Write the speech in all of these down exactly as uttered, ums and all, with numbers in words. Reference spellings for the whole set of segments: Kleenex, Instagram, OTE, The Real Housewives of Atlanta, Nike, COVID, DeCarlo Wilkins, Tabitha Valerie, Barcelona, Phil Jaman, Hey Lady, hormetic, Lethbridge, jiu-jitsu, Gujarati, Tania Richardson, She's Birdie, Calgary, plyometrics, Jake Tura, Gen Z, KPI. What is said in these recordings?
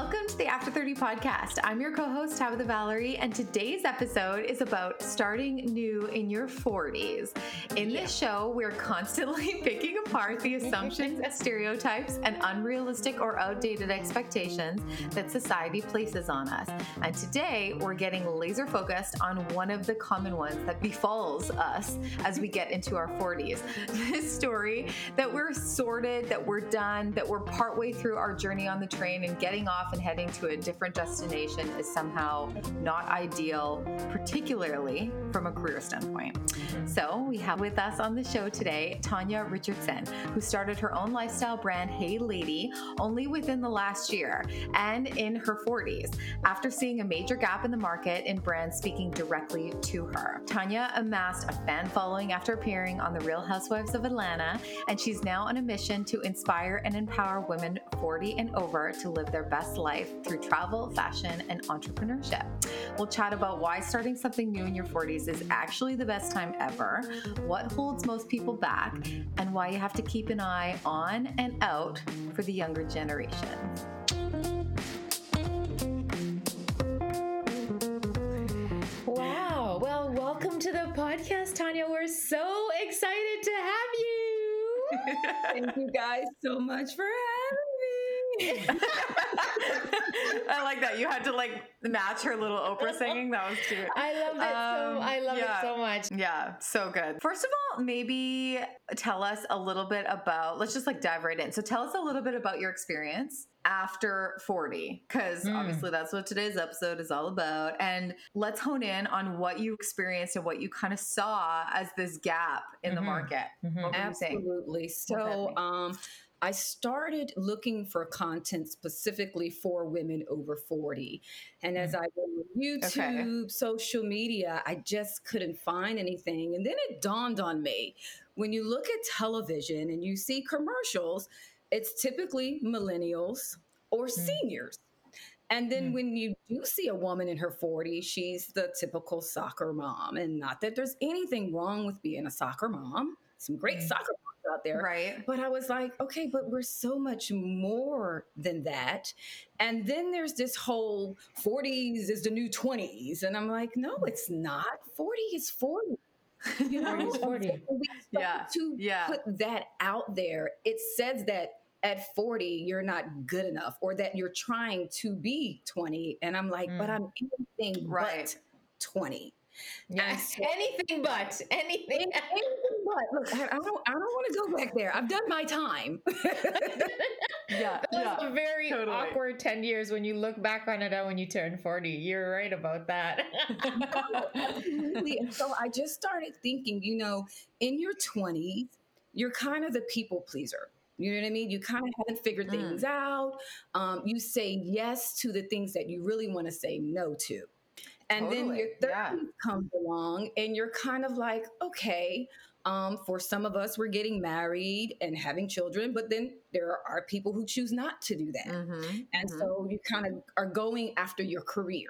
Welcome to the After thirty podcast. I'm your co-host, Tabitha Valerie, and today's episode is about starting new in your forties. In yeah. this show, we're constantly picking apart the assumptions, stereotypes, and unrealistic or outdated expectations that society places on us. And today, we're getting laser focused on one of the common ones that befalls us as we get into our forties. This story that we're sorted, that we're done, that we're partway through our journey on the train and getting off and heading to a different destination is somehow not ideal, particularly from a career standpoint. So we have with us on the show today, Tania Richardson, who started her own lifestyle brand, Hey Lady, only within the last year and in her forties, after seeing a major gap in the market in brands speaking directly to her. Tania amassed a fan following after appearing on The Real Housewives of Atlanta, and she's now on a mission to inspire and empower women forty and over to live their best life through travel, fashion, and entrepreneurship. We'll chat about why starting something new in your forties is actually the best time ever, what holds most people back, and why you have to keep an eye on and out for the younger generation. Wow. Well, welcome to the podcast, Tania. We're so excited to have you. Thank you guys so much for having me. I like that you had to like match her little Oprah singing. That was cute. I love it um, so. I love yeah. it so much. Yeah, so good. First of all, maybe tell us a little bit about. Let's just like dive right in. So tell us a little bit about your experience after forty, because mm. obviously that's what today's episode is all about. And let's hone in on what you experienced and what you kind of saw as this gap in mm-hmm. the market. Mm-hmm. Absolutely. So. um I started looking for content specifically for women over forty. And as I went on YouTube, okay. social media, I just couldn't find anything. And then it dawned on me, when you look at television and you see commercials, it's typically millennials or seniors. Mm. And then mm. when you do see a woman in her forties, she's the typical soccer mom. And not that there's anything wrong with being a soccer mom. Some great mm. soccer moms out there. Right. But I was like, okay, but we're so much more than that. And then there's this whole forties is the new twenties. And I'm like, no, it's not. forty is forty. You know, forty is forty. Yeah. To yeah. put that out there, it says that at forty, you're not good enough or that you're trying to be twenty. And I'm like, mm. but I'm anything right. but twenty. Yes. Anything but anything. Anything but. Look, I don't. I don't want to go back there. I've done my time. yeah, that was yeah, very totally. awkward ten years when you look back on it. When you turn forty, you're right about that. Absolutely. And so I just started thinking. You know, in your twenties, you're kind of the people pleaser. You know what I mean? You kind of haven't figured things mm. out. Um, you say yes to the things that you really want to say no to. And totally. then your thirties yeah. comes along and you're kind of like, okay, um, for some of us, we're getting married and having children, but then there are people who choose not to do that. Mm-hmm. And mm-hmm. so you kind of are going after your career,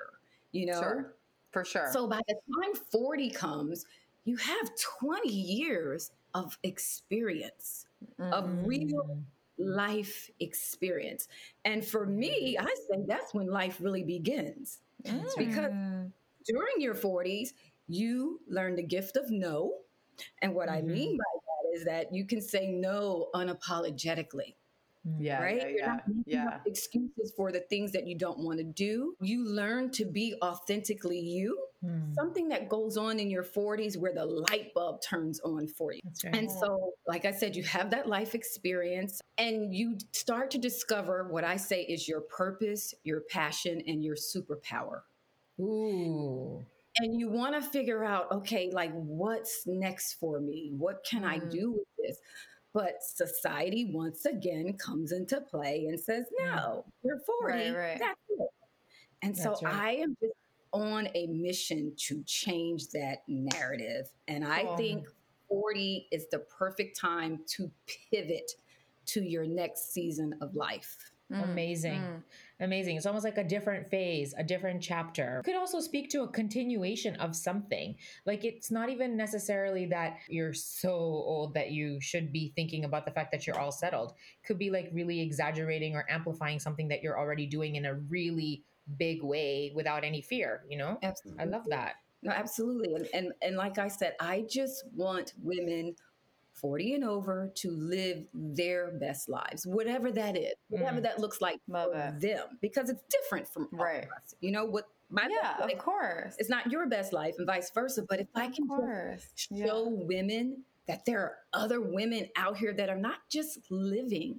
you know? Sure. For sure. So by the time forty comes, you have twenty years of experience, mm-hmm. of real life experience. And for me, I say that's when life really begins. It's because during your forties, you learn the gift of no. And what mm-hmm. I mean by that is that you can say no unapologetically. Yeah. Right? Yeah, You're yeah, not making yeah. up excuses for the things that you don't want to do. You learn to be authentically you. Mm. Something that goes on in your forties where the light bulb turns on for you. Right. And so, like I said, you have that life experience and you start to discover what I say is your purpose, your passion, and your superpower. Ooh. And you want to figure out, okay, like what's next for me? What can mm. I do with this? But society once again comes into play and says, no, you're forty, right, right. that's it. And that's so right. I am just on a mission to change that narrative. And I oh. think forty is the perfect time to pivot to your next season of life. Mm, amazing. Mm. Amazing. It's almost like a different phase, a different chapter. It could also speak to a continuation of something. Like, it's not even necessarily that you're so old that you should be thinking about the fact that you're all settled. It could be like really exaggerating or amplifying something that you're already doing in a really big way without any fear, you know? Absolutely. I love that. No, absolutely. And, and, and like I said, I just want women forty and over to live their best lives, whatever that is, whatever mm. that looks like Love for it. them, because it's different from right. us. You know what? My yeah, life, of course. It's not your best life and vice versa. But if of I can just show yeah. women that there are other women out here that are not just living,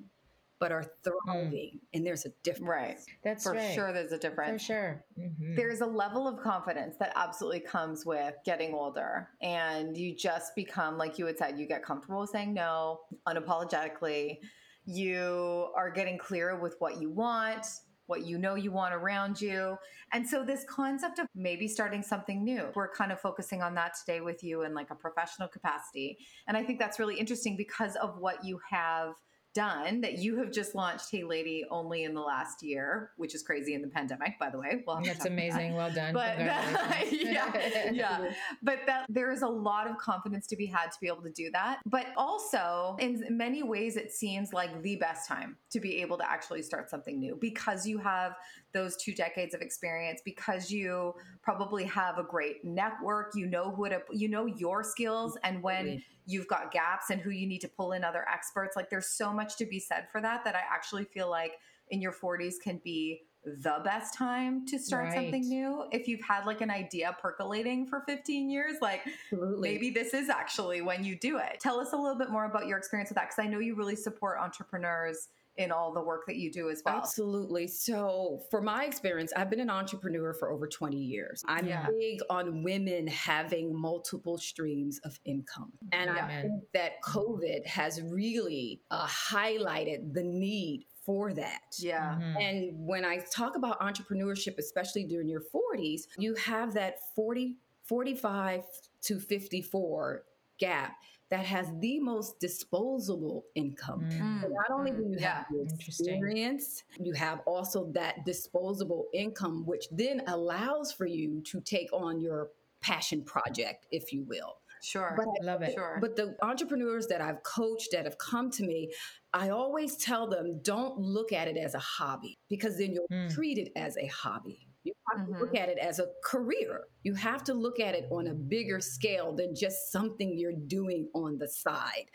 but are thriving, mm. and there's a difference. Right. That's For right. sure there's a difference. For sure. Mm-hmm. There's a level of confidence that absolutely comes with getting older, and you just become, like you had said, you get comfortable with saying no unapologetically. You are getting clearer with what you want, what you know you want around you. And so this concept of maybe starting something new, we're kind of focusing on that today with you in like a professional capacity. And I think that's really interesting because of what you have done, that you have just launched Hey Lady only in the last year, which is crazy in the pandemic, by the way. Well, that's amazing. That. Well done. But that, yeah, yeah. But that there is a lot of confidence to be had to be able to do that. But also in many ways, it seems like the best time to be able to actually start something new, because you have those two decades of experience, because you probably have a great network, you know, who to, you know, your skills and when you've got gaps and who you need to pull in other experts. Like there's so much to be said for that, that I actually feel like in your forties can be the best time to start right. something new. If you've had like an idea percolating for fifteen years, like Absolutely. maybe this is actually when you do it. Tell us a little bit more about your experience with that, because I know you really support entrepreneurs in all the work that you do as well. Absolutely. So for my experience, I've been an entrepreneur for over twenty years. I'm yeah. big on women having multiple streams of income. And yeah, I man. think that COVID has really uh, highlighted the need for that. Yeah. Mm-hmm. And when I talk about entrepreneurship, especially during your forties, you have that forty, forty-five to fifty-four gap that has the most disposable income. Mm. So not only do you yeah. have the experience, you have also that disposable income, which then allows for you to take on your passion project, if you will. Sure. But I love it. Sure. But the entrepreneurs that I've coached that have come to me, I always tell them, don't look at it as a hobby, because then you'll mm. treat it as a hobby. You have mm-hmm. to look at it as a career. You have to look at it on a bigger scale than just something you're doing on the side.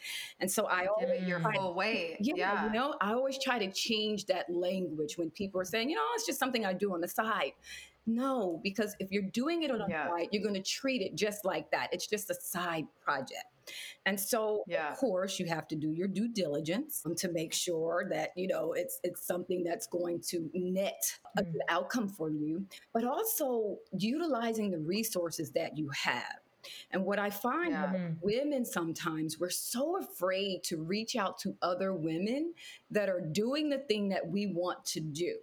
And so I always your full weight. Yeah, yeah. You know, I always try to change that language when people are saying, you know, it's just something I do on the side. No, because if you're doing it on the yeah. side, you're going to treat it just like that. It's just a side project. And so, yeah. of course, you have to do your due diligence to make sure that, you know, it's it's something that's going to net an mm. outcome for you, but also utilizing the resources that you have. And what I find yeah. with women sometimes, we're so afraid to reach out to other women that are doing the thing that we want to do.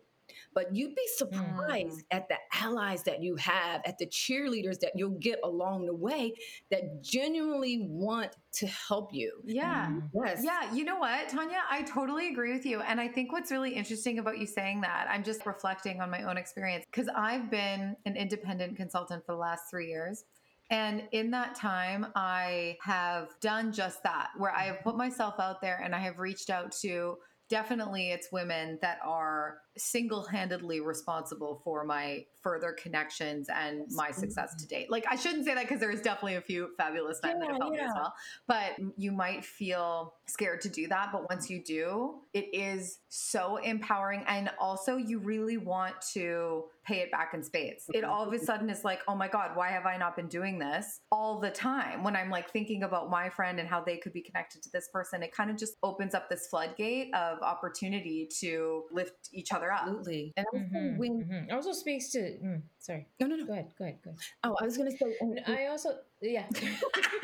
But you'd be surprised mm. at the allies that you have, at the cheerleaders that you'll get along the way that genuinely want to help you. Yeah. Yes. Yeah. You know what, Tania, I totally agree with you. And I think what's really interesting about you saying that, I'm just reflecting on my own experience, because I've been an independent consultant for the last three years. And in that time, I have done just that, where I have put myself out there and I have reached out to definitely, it's women that are single-handedly responsible for my further connections and my success to date. Like, I shouldn't say that, because there's definitely a few fabulous men yeah, that have helped yeah. me as well. But you might feel scared to do that. But once you do, it is so empowering. And also, you really want to pay it back in spades. It all of a sudden is like, oh my God, why have I not been doing this all the time? When I'm like thinking about my friend and how they could be connected to this person, it kind of just opens up this floodgate of opportunity to lift each other up. Absolutely. And mm-hmm, when- mm-hmm. also speaks to, mm, sorry. No, no, no. Go ahead, go ahead, go ahead. Oh, I was going to say. Um, I also, yeah. go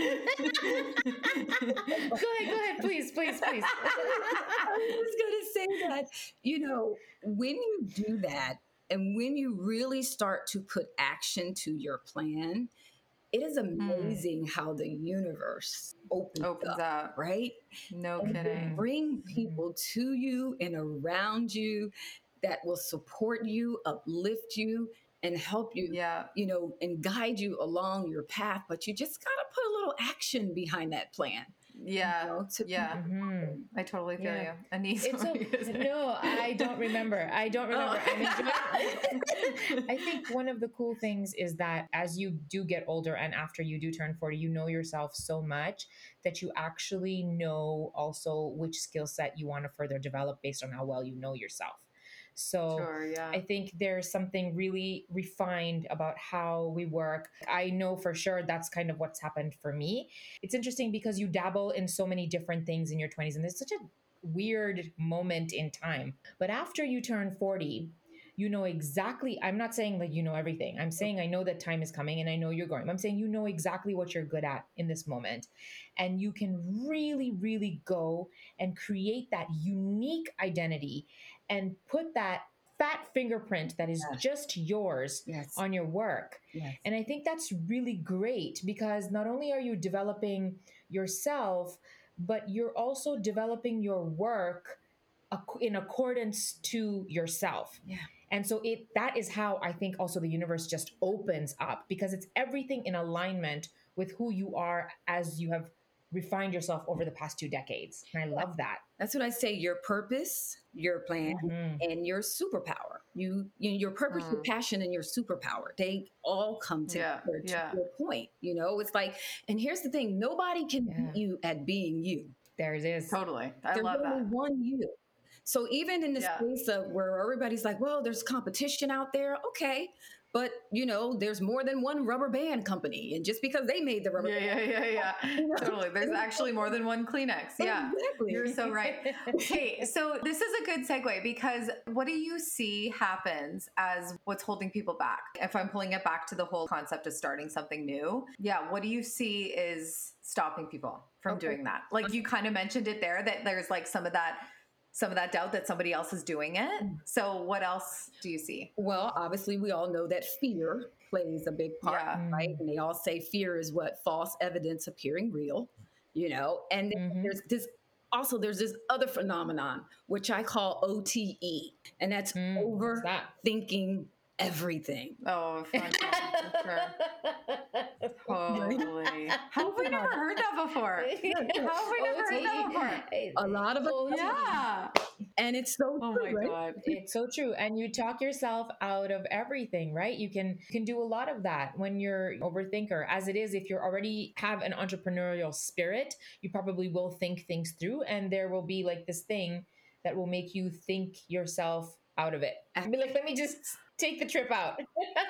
ahead, go ahead, please, please, please. I was going to say that, you know, when you do that, and when you really start to put action to your plan, It is amazing mm. how the universe opens, opens up, up, right? No and kidding. Bring people mm. to you and around you that will support you, uplift you, and help you, yeah. you know, and guide you along your path. But you just got to put a little action behind that plan. Yeah. You know, to yeah. Mm-hmm. I totally feel yeah. you. Anise, it's a, no, I don't remember. I don't remember. Oh. I'm enjoying it. I think one of the cool things is that as you do get older and after you do turn forty, you know yourself so much that you actually know also which skill set you want to further develop based on how well you know yourself. So sure, yeah. I think there's something really refined about how we work. I know for sure that's kind of what's happened for me. It's interesting because you dabble in so many different things in your twenties, and there's such a weird moment in time. But after you turn forty, you know exactly, I'm not saying like you know everything. I'm saying I know that time is coming and I know you're going. I'm saying you know exactly what you're good at in this moment. And you can really, really go and create that unique identity and put that fat fingerprint that is yes. just yours yes. on your work. Yes. And I think that's really great because not only are you developing yourself, but you're also developing your work in accordance to yourself. Yeah. And so it that is how I think also the universe just opens up because it's everything in alignment with who you are as you have refined yourself over the past two decades. And I love that. That's what I say, your purpose, your plan, mm-hmm. and your superpower. You, you know, your purpose, mm. your passion, and your superpower. They all come together yeah, yeah. to your point. You know, it's like, and here's the thing, nobody can yeah. beat you at being you. There it is. Totally. I There's love only that. One you. So even in the yeah. space of where everybody's like, well, there's competition out there. Okay. But, you know, there's more than one rubber band company. And just because they made the rubber yeah, band. Yeah, yeah, yeah. You know? Totally. There's actually more than one Kleenex. Yeah. Exactly. You're so right. Okay. So this is a good segue because what do you see happens as what's holding people back? If I'm pulling it back to the whole concept of starting something new. Yeah. What do you see is stopping people from okay. doing that? Like you kind of mentioned it there that there's like some of that some of that doubt that somebody else is doing it. So what else do you see? Well, obviously we all know that fear plays a big part, yeah. right? And they all say fear is what false evidence appearing real, you know, and mm-hmm. there's this, also there's this other phenomenon, which I call O T E, and that's mm, overthinking everything. Oh, fun. Sure. Totally. How have we never heard that before? How have we never O T E. Heard that before? A lot of O T E. Yeah. And it's so oh true. Oh my God. Right? It's so true. And you talk yourself out of everything, right? You can, you can do a lot of that when you're an overthinker. As it is, if you already have an entrepreneurial spirit, you probably will think things through and there will be like this thing that will make you think yourself out of it. I mean, like, let me just... take the trip out.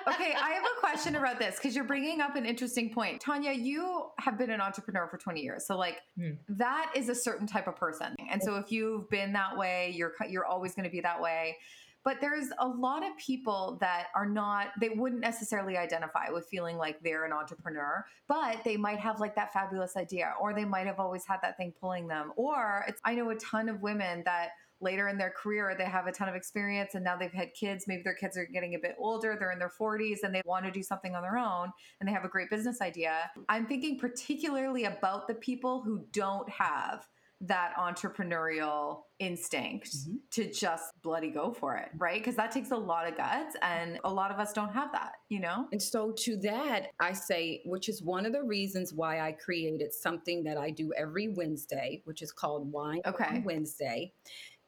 Okay, I have a question about this because you're bringing up an interesting point. Tania, you have been an entrepreneur for twenty years. So like mm. that is a certain type of person. And so if you've been that way, you're you're always going to be that way. But there's a lot of people that are not, they wouldn't necessarily identify with feeling like they're an entrepreneur, but they might have like that fabulous idea, or they might have always had that thing pulling them. Or it's, I know a ton of women that later in their career, they have a ton of experience and now they've had kids. Maybe their kids are getting a bit older. They're in their forties and they want to do something on their own and they have a great business idea. I'm thinking particularly about the people who don't have that entrepreneurial instinct mm-hmm. to just bloody go for it, right? Because that takes a lot of guts and a lot of us don't have that, you know? And so to that, I say, which is one of the reasons why I created something that I do every Wednesday, which is called Wine okay. on Wednesday.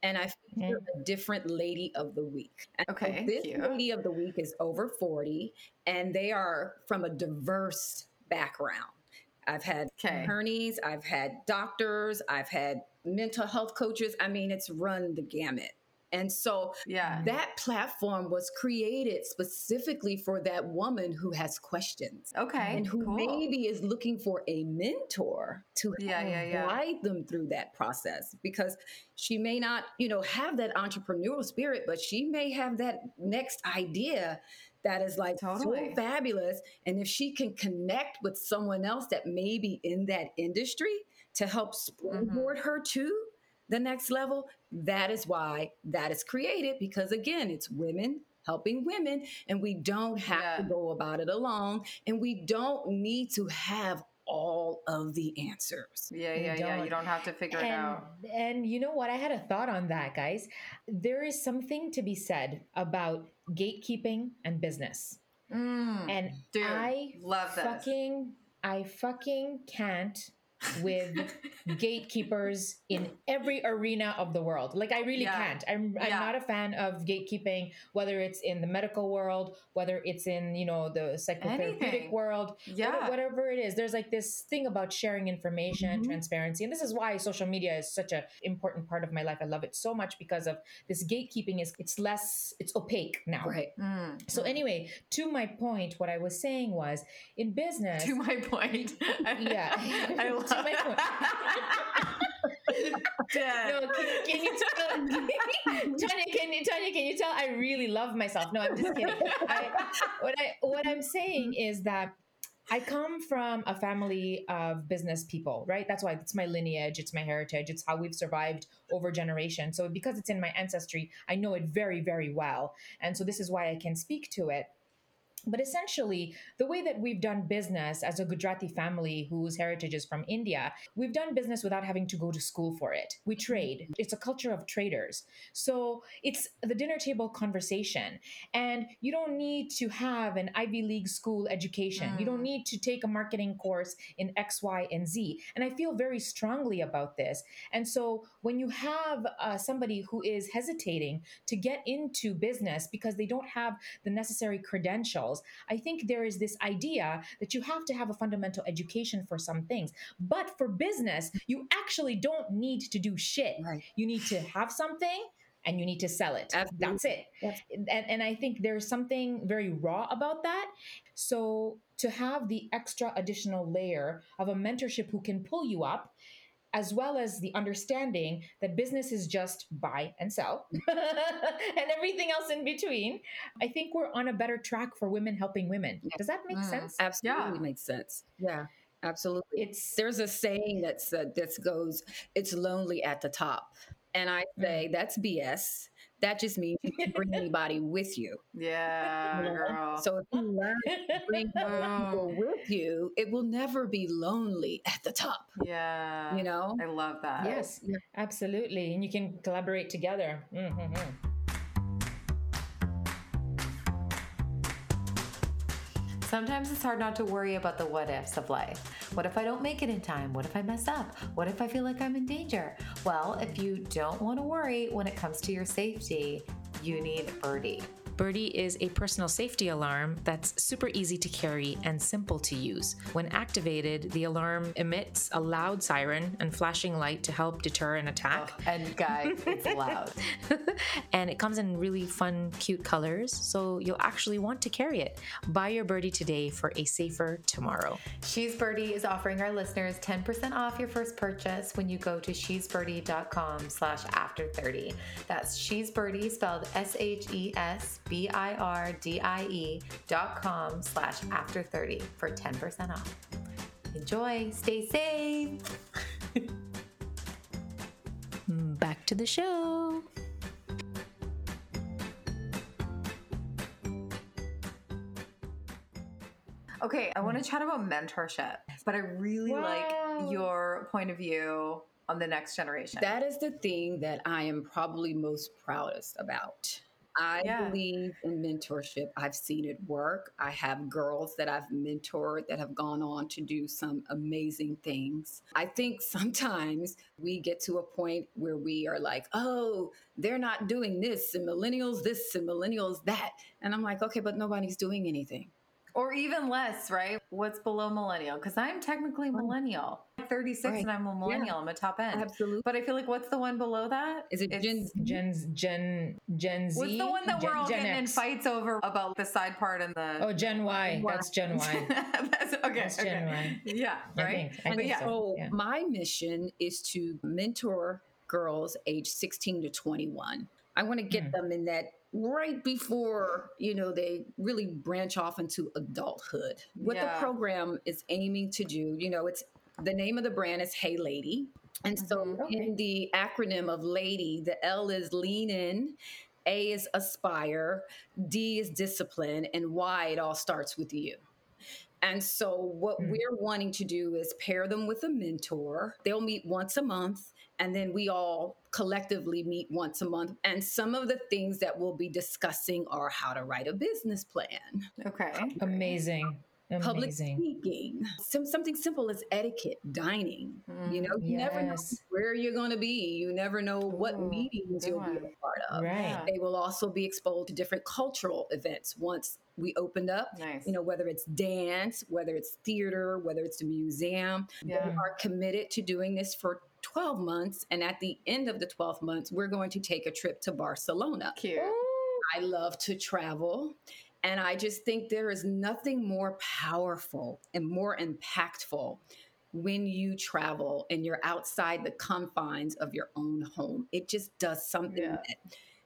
And I feature mm-hmm. a different lady of the week. And okay. this cute. Lady of the week is over forty and they are from a diverse background. I've had okay. attorneys, I've had doctors, I've had mental health coaches. I mean, it's run the gamut. And so yeah. that platform was created specifically for that woman who has questions. Okay. And who cool. maybe is looking for a mentor to yeah, yeah, yeah. guide them through that process because she may not, you know, have that entrepreneurial spirit, but she may have that next idea that is like totally. So fabulous. And if she can connect with someone else that may be in that industry to help springboard mm-hmm. her to the next level, that is why that is created because, again, it's women helping women, and we don't have yeah. to go about it alone, and we don't need to have all of the answers. Yeah, yeah, yeah. You don't have to figure and, it out. And you know what? I had a thought on that, guys. There is something to be said about gatekeeping and business. Mm, and dude, I love fucking, this. I fucking can't with gatekeepers in every arena of the world. Like, I really yeah. can't. I'm, I'm yeah. not a fan of gatekeeping, whether it's in the medical world, whether it's in, you know, the psychotherapeutic Anything. world, yeah. whatever, whatever it is. There's like this thing about sharing information, mm-hmm. transparency. And this is why social media is such an important part of my life. I love it so much because of this gatekeeping is it's less, it's opaque now. Right. Mm-hmm. So anyway, to my point, what I was saying was in business. To my point. yeah. I love to my point. No, can, can you tell Tanya, can you Tanya, can you tell I really love myself? No, I'm just kidding. I, what I what I'm saying is that I come from a family of business people, right? That's why it's my lineage, it's my heritage, it's how we've survived over generations. So because it's in my ancestry, I know it very, very well. And so this is why I can speak to it. But essentially, the way that we've done business as a Gujarati family whose heritage is from India, we've done business without having to go to school for it. We trade. It's a culture of traders. So it's the dinner table conversation. And you don't need to have an Ivy League school education. Mm. You don't need to take a marketing course in X, Y, and Z. And I feel very strongly about this. And so when you have uh, somebody who is hesitating to get into business because they don't have the necessary credentials, I think there is this idea that you have to have a fundamental education for some things. But for business, you actually don't need to do shit. Right. You need to have something and you need to sell it. Absolutely. That's it. Yes. And, and I think there's something very raw about that. So to have the extra additional layer of a mentorship who can pull you up, as well as the understanding that business is just buy and sell and everything else in between, I think we're on a better track for women helping women. Does that make yeah. sense? Absolutely yeah. makes sense. Yeah, absolutely. It's There's a saying that's uh, that goes, it's lonely at the top. And I say, mm-hmm. that's B S. That just means you can bring anybody with you. Yeah, you know? Girl. So if you learn to bring people with you, it will never be lonely at the top. Yeah. You know? I love that. Yes, yeah. absolutely. And you can collaborate together. Mm-hmm. Sometimes it's hard not to worry about the what ifs of life. What if I don't make it in time? What if I mess up? What if I feel like I'm in danger? Well, if you don't want to worry when it comes to your safety, you need Birdie. Birdie is a personal safety alarm that's super easy to carry and simple to use. When activated, the alarm emits a loud siren and flashing light to help deter an attack. Oh, and guys, it's loud. And it comes in really fun, cute colors, so you'll actually want to carry it. Buy your Birdie today for a safer tomorrow. She's Birdie is offering our listeners ten percent off your first purchase when you go to she's birdie dot com slash after thirty. That's She's Birdie spelled S H E S. B-I-R-D-I-E dot com slash after thirty for ten percent off. Enjoy. Stay safe. Back to the show. Okay, I want to chat about mentorship, but I really wow. like your point of view on the next generation. That is the thing that I am probably most proudest about. I yeah. believe in mentorship. I've seen it work. I have girls that I've mentored that have gone on to do some amazing things. I think sometimes we get to a point where we are like, oh, they're not doing this, and millennials this, and millennials that. And I'm like, okay, but nobody's doing anything. Or even less, right? What's below millennial? Because I'm technically millennial. I'm thirty-six right. and I'm a millennial. Yeah. I'm a top end. Absolutely. But I feel like what's the one below that? Is it Gen, Gen, Gen, Gen Z? What's the one that Gen, we're all Gen getting X. in fights over about the side part and the... Oh, Gen Y. Y. That's Gen Y. That's, okay, That's Gen okay. Y. Yeah, right? I think, I think yeah. So. So yeah. My mission is to mentor girls age sixteen to twenty-one. I want to get mm. them in that right before, you know, they really branch off into adulthood. What yeah. the program is aiming to do, you know, it's the name of the brand is Hey Lady. And so okay. in the acronym of Lady, the L is lean in A is aspire, D is discipline, and Y, it all starts with you. And so what mm. we're wanting to do is pair them with a mentor. They'll meet once a month, and then we all collectively meet once a month. And some of the things that we'll be discussing are how to write a business plan. Okay. Amazing. Amazing. Public speaking. Some, something simple as etiquette, dining. Mm, you know, you yes. never know where you're going to be. You never know what Ooh, meetings you'll one. be a part of. Right. They will also be exposed to different cultural events once we opened up, nice. you know, whether it's dance, whether it's theater, whether it's the museum. Yeah. We are committed to doing this for twelve months. And at the end of the twelve months, we're going to take a trip to Barcelona. Cute. I love to travel. And I just think there is nothing more powerful and more impactful when you travel and you're outside the confines of your own home. It just does something yeah. that,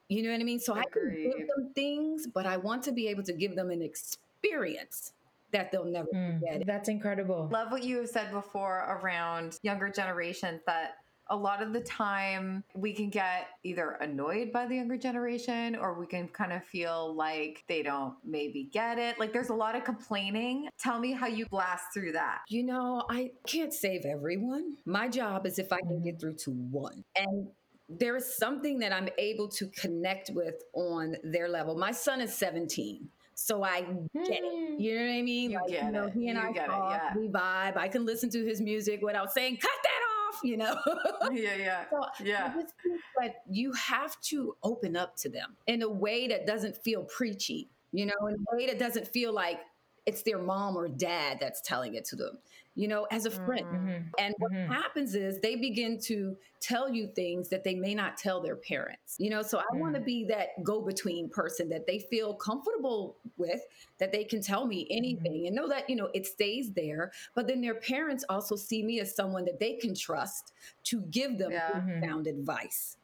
you know what I mean? So Agreed. I can give them things, but I want to be able to give them an experience that they'll never mm, forget. That's incredible. Love what you have said before around younger generations, that a lot of the time we can get either annoyed by the younger generation, or we can kind of feel like they don't maybe get it. Like, there's a lot of complaining. Tell me how you blast through that. You know, I can't save everyone. My job is if I can get through to one. And there is something that I'm able to connect with on their level. My son is seventeen. So I get it. You know what I mean? You like, get you know, it. He and you I get talk, it, yeah. we vibe. I can listen to his music without saying, cut that off, you know? yeah, yeah, so yeah. I just think that you have to open up to them in a way that doesn't feel preachy, you know, in a way that doesn't feel like it's their mom or dad that's telling it to them, you know, as a friend. Mm-hmm. And what mm-hmm. happens is they begin to tell you things that they may not tell their parents, you know? So I mm. want to be that go-between person that they feel comfortable with, that they can tell me anything mm-hmm. and know that, you know, it stays there. But then their parents also see me as someone that they can trust to give them yeah. sound mm-hmm. advice.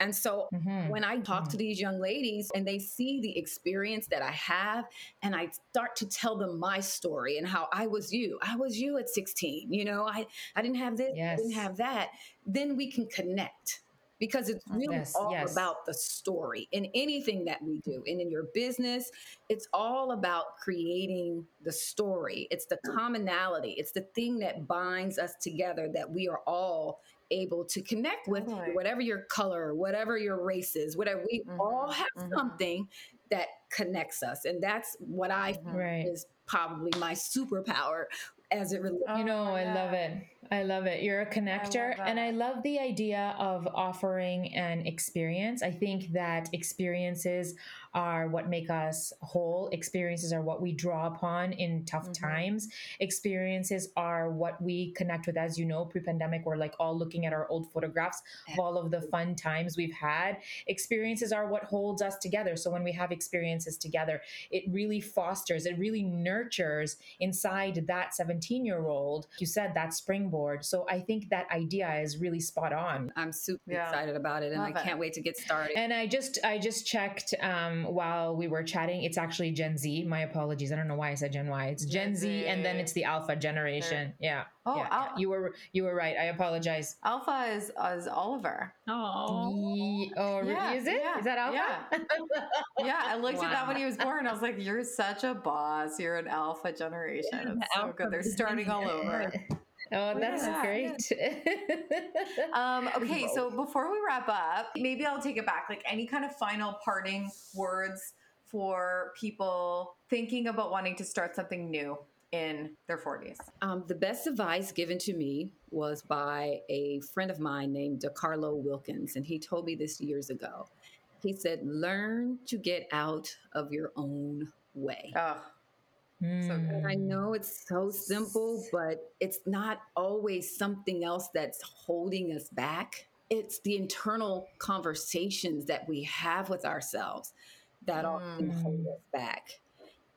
And so mm-hmm. when I talk mm-hmm. to these young ladies and they see the experience that I have, and I start to tell them my story and how I was you, I was you at sixteen, you know, I, I didn't have this, yes. I didn't have that, then we can connect. Because it's really yes, all yes. about the story in anything that we do. And in your business, it's all about creating the story. It's the commonality. It's the thing that binds us together that we are all able to connect with, oh, whatever your color, whatever your race is, whatever. We mm-hmm, all have mm-hmm. something that connects us. And that's what I mm-hmm. think right. is probably my superpower as it relates. You know, oh, I yeah. love it. I love it. You're a connector. I and I love the idea of offering an experience. I think that experiences are what make us whole. Experiences are what we draw upon in tough mm-hmm. times. Experiences are what we connect with. As you know, pre-pandemic, we're like all looking at our old photographs of all of the fun times we've had. Experiences are what holds us together. So when we have experiences together, it really fosters, it really nurtures inside that seventeen-year-old. You said that springboard. So I think that idea is really spot on. I'm super yeah. excited about it, and Love I can't it. wait to get started. And I just I just checked um, while we were chatting. It's actually Gen Z. My apologies. I don't know why I said Gen Y. It's Gen, Gen Z, Z, and then it's the Alpha generation. Yeah. yeah. Oh, yeah, Al- yeah. you were you were right. I apologize. Alpha is is Oliver. Oh, oh, yeah, is it? Yeah, is that Alpha? Yeah, yeah I looked wow. at that when he was born. I was like, "You're such a boss. You're an Alpha generation. Yeah, it's Alpha. So good. They're starting all over." Oh, that's yeah. great. um, okay, so before we wrap up, maybe I'll take it back. Like, any kind of final parting words for people thinking about wanting to start something new in their forties? Um, the best advice given to me was by a friend of mine named DeCarlo Wilkins, and he told me this years ago. He said, learn to get out of your own way. Oh. So I know it's so simple, but it's not always something else that's holding us back. It's the internal conversations that we have with ourselves that mm. often hold us back.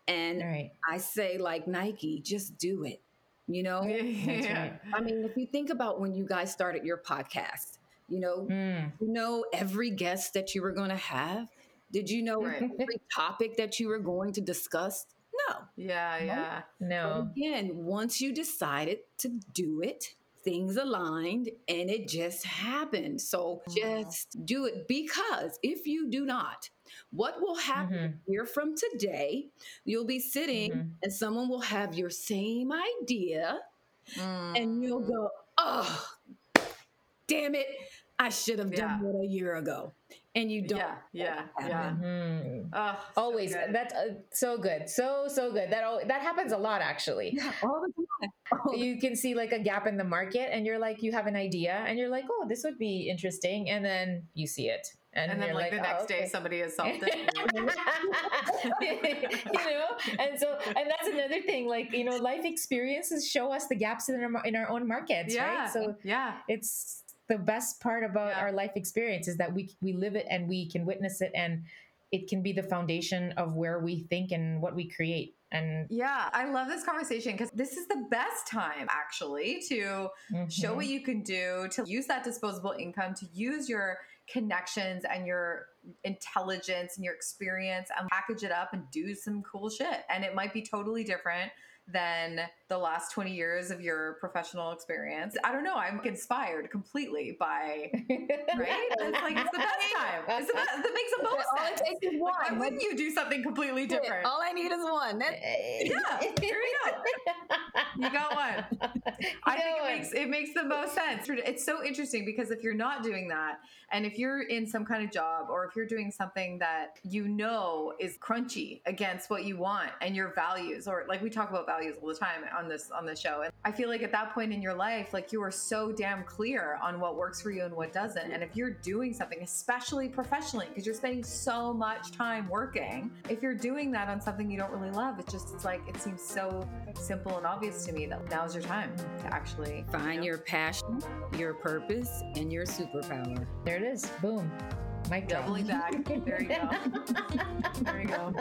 And right. I say, like Nike, just do it, you know? Yeah. Right. I mean, if you think about when you guys started your podcast, you know, mm. you know every guest that you were going to have? Did you know right. every topic that you were going to discuss? No. Yeah, yeah. No. But again, once you decided to do it, things aligned and it just happened. So just do it, because if you do not, What will happen mm-hmm. here from today? You'll be sitting mm-hmm. and someone will have your same idea mm. and you'll go, oh, damn it. I should have done yeah. that a year ago. And you don't. Yeah. Yeah. yeah. Mm-hmm. Oh, always. So That's uh, so good. So, so good. That al- that happens a lot, actually. Yeah, all the time. All you the- can see like a gap in the market and you're like, you have an idea and you're like, oh, this would be interesting. And then you see it. And, and then, like, like the oh, next okay. day, somebody is something, you know. And so, and that's another thing. Like, you know, life experiences show us the gaps in our in our own markets, yeah. right? So, yeah, it's the best part about yeah. our life experience is that we we live it and we can witness it, and it can be the foundation of where we think and what we create. And yeah, I love this conversation because this is the best time actually to mm-hmm. show what you can do, to use that disposable income, to use your connections and your intelligence and your experience and package it up and do some cool shit. And it might be totally different than the last twenty years of your professional experience. I don't know. I'm inspired completely by, right? It's like, it's the best time. It's the best. It makes the most all sense. All it takes is one. Like, why wouldn't you do something completely different? All I need is one. That's- yeah, here we go. You got one. You I think one. It makes it makes the most sense. It's so interesting because if you're not doing that, and if you're in some kind of job, or if you're doing something that you know is crunchy against what you want and your values, or like we talk about values all the time on this on the show, and I feel like at that point in your life, like you are so damn clear on what works for you and what doesn't. And if you're doing something, especially professionally, because you're spending so much time working, if you're doing that on something you don't really love, it just it's like it seems so simple and obvious to me that now's your time to actually find you know? your passion, your purpose, and your superpower. There it is. Boom. Mic drop. Doubling back. There you go. There you go.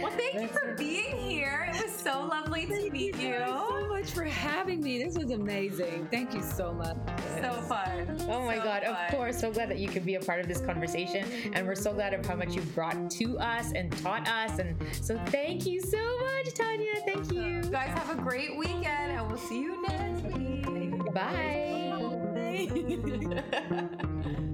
Well, thank That's you for it. being here. It was so lovely to thank meet you. Thank you so much for having me. This was amazing. Thank you so much. Yes. So fun. Oh my so God. Fun. Of course. So glad that you could be a part of this conversation. And we're so glad of how much you brought to us and taught us. And so thank you so much, Tania. Thank you. You guys have a great weekend and we'll see you next week. Bye. Bye.